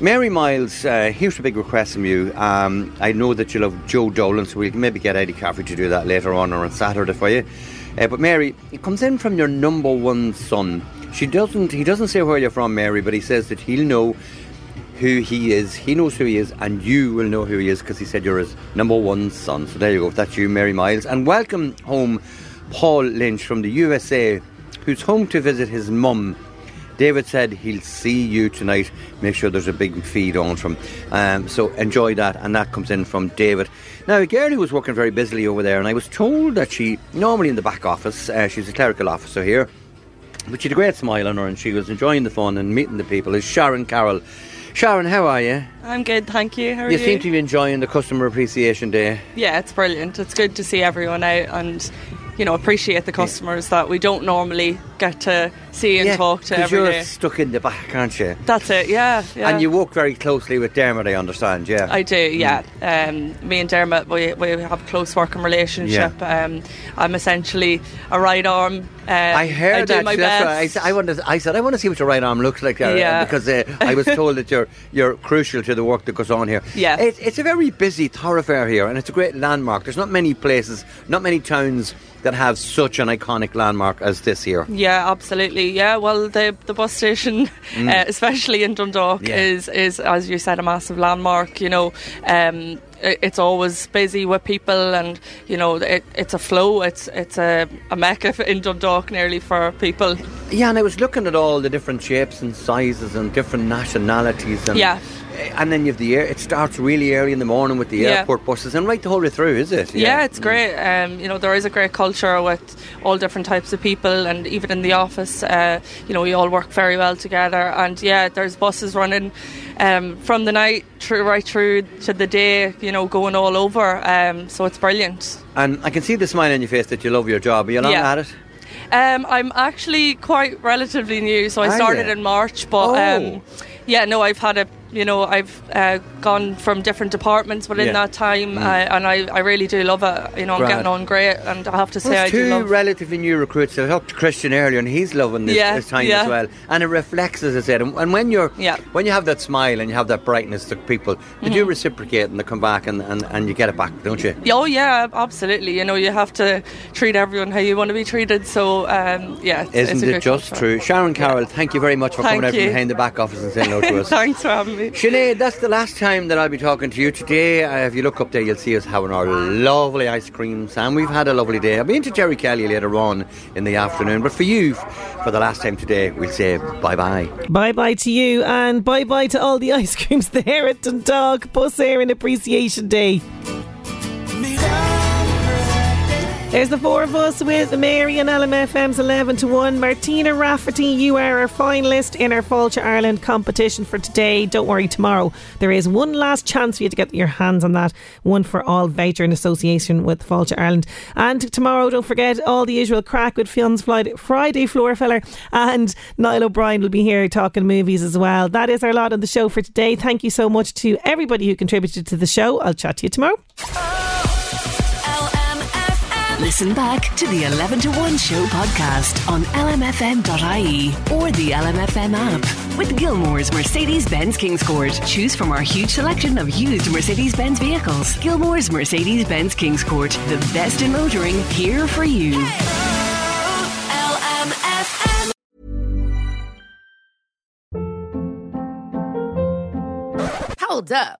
Mary Miles, uh, here's a big request from you. Um, I know that you love Joe Dolan, so we'll maybe get Eddie Caffrey to do that later on or on Saturday for you. Uh, but Mary, it comes in from your number one son. She doesn't. He doesn't say where you're from, Mary, but he says that he'll know who he is. He knows who he is, and you will know who he is because he said you're his number one son. So there you go. That's you, Mary Miles. And welcome home Paul Lynch from the U S A, who's home to visit his mum. David said he'll see you tonight. Make sure there's a big feed on from. Um, so enjoy that. And that comes in from David. Now, a girl who was working very busily over there, and I was told that she, normally in the back office, uh, she's a clerical officer here, but she had a great smile on her and she was enjoying the fun and meeting the people, is Sharon Carroll. Sharon, how are you? I'm good, thank you. How are you? You seem to be enjoying the Customer Appreciation Day. Yeah, it's brilliant. It's good to see everyone out and, you know, appreciate the customers yeah. that we don't normally get to see and yeah, talk to every day. You're stuck in the back, aren't you? That's it, yeah, yeah. And you work very closely with Dermot, I understand, yeah? I do, yeah. Mm. Um, me and Dermot, we, we have a close working relationship. Yeah. Um, I'm essentially a right arm. Um, I heard I that. My best. I, said, I, wanted, I said, I want to see what your right arm looks like, Darren, yeah. because uh, I was told that you're you're crucial to the work that goes on here. Yeah. It, it's a very busy thoroughfare here, and it's a great landmark. There's not many places, not many towns that have such an iconic landmark as this here. Yeah, absolutely. Yeah, well, the the bus station, mm. uh, especially in Dundalk, yeah. is, is, as you said, a massive landmark, you know. Um, it's always busy with people, and you know it, it's a flow it's it's a, a mecca in Dundalk nearly for people. Yeah, and I was looking at all the different shapes and sizes and different nationalities, and yeah. and then you have the air. It starts really early in the morning with the yeah. airport buses and right the whole way through, is it? Yeah, yeah it's great. Um, you know, there is a great culture with all different types of people, and even in the office, uh, you know, we all work very well together. And yeah, there's buses running um, from the night through, right through to the day, you know, going all over. Um, so it's brilliant. And I can see the smile on your face that you love your job. Are you long yeah. at it? Um, I'm actually quite relatively new, so I Are started you? in March. But oh. um, yeah, no, I've had a You know, I've uh, gone from different departments within yeah. that time, mm. uh, and I, I really do love it. You know, I'm right. getting on great, and I have to say well, I do love it. Two relatively new recruits. I talked to Christian earlier, and he's loving this, yeah, this time yeah. as well. And it reflects, as I said, and, and when you're yeah. when you have that smile and you have that brightness to people, they mm-hmm. do reciprocate, and they come back, and, and, and you get it back, don't you? Oh, yeah, absolutely. You know, you have to treat everyone how you want to be treated, so, um, yeah. It's, Isn't it's a it just culture. true? Sharon Carroll, yeah. thank you very much for thank coming you. out from behind the back office and saying hello to us. Thanks for having me. Sinead, that's the last time that I'll be talking to you today. Uh, if you look up there, you'll see us having our lovely ice creams, and we've had a lovely day. I'll be into Jerry Kelly later on in the afternoon, but for you, for the last time today, we'll say bye-bye. Bye-bye to you, and bye-bye to all the ice creams there at Dundalk Bus Éireann Appreciation Day. There's the four of us with Mary and L M F M's eleven to one. Martina Rafferty, you are our finalist in our Fáilte Ireland competition for today. Don't worry, tomorrow there is one last chance for you to get your hands on that one for all voucher in association with Fáilte Ireland. And tomorrow, don't forget, all the usual crack with Fionn Friday Floorfeller and Niall O'Brien will be here talking movies as well. That is our lot on the show for today. Thank you so much to everybody who contributed to the show. I'll chat to you tomorrow. Listen back to the eleven to one show podcast on l m f m dot i e or the L M F M app. With Gilmore's Mercedes Benz Kingscourt, choose from our huge selection of used Mercedes Benz vehicles. Gilmore's Mercedes Benz Kingscourt, the best in motoring, here for you. L M F M. Hold up.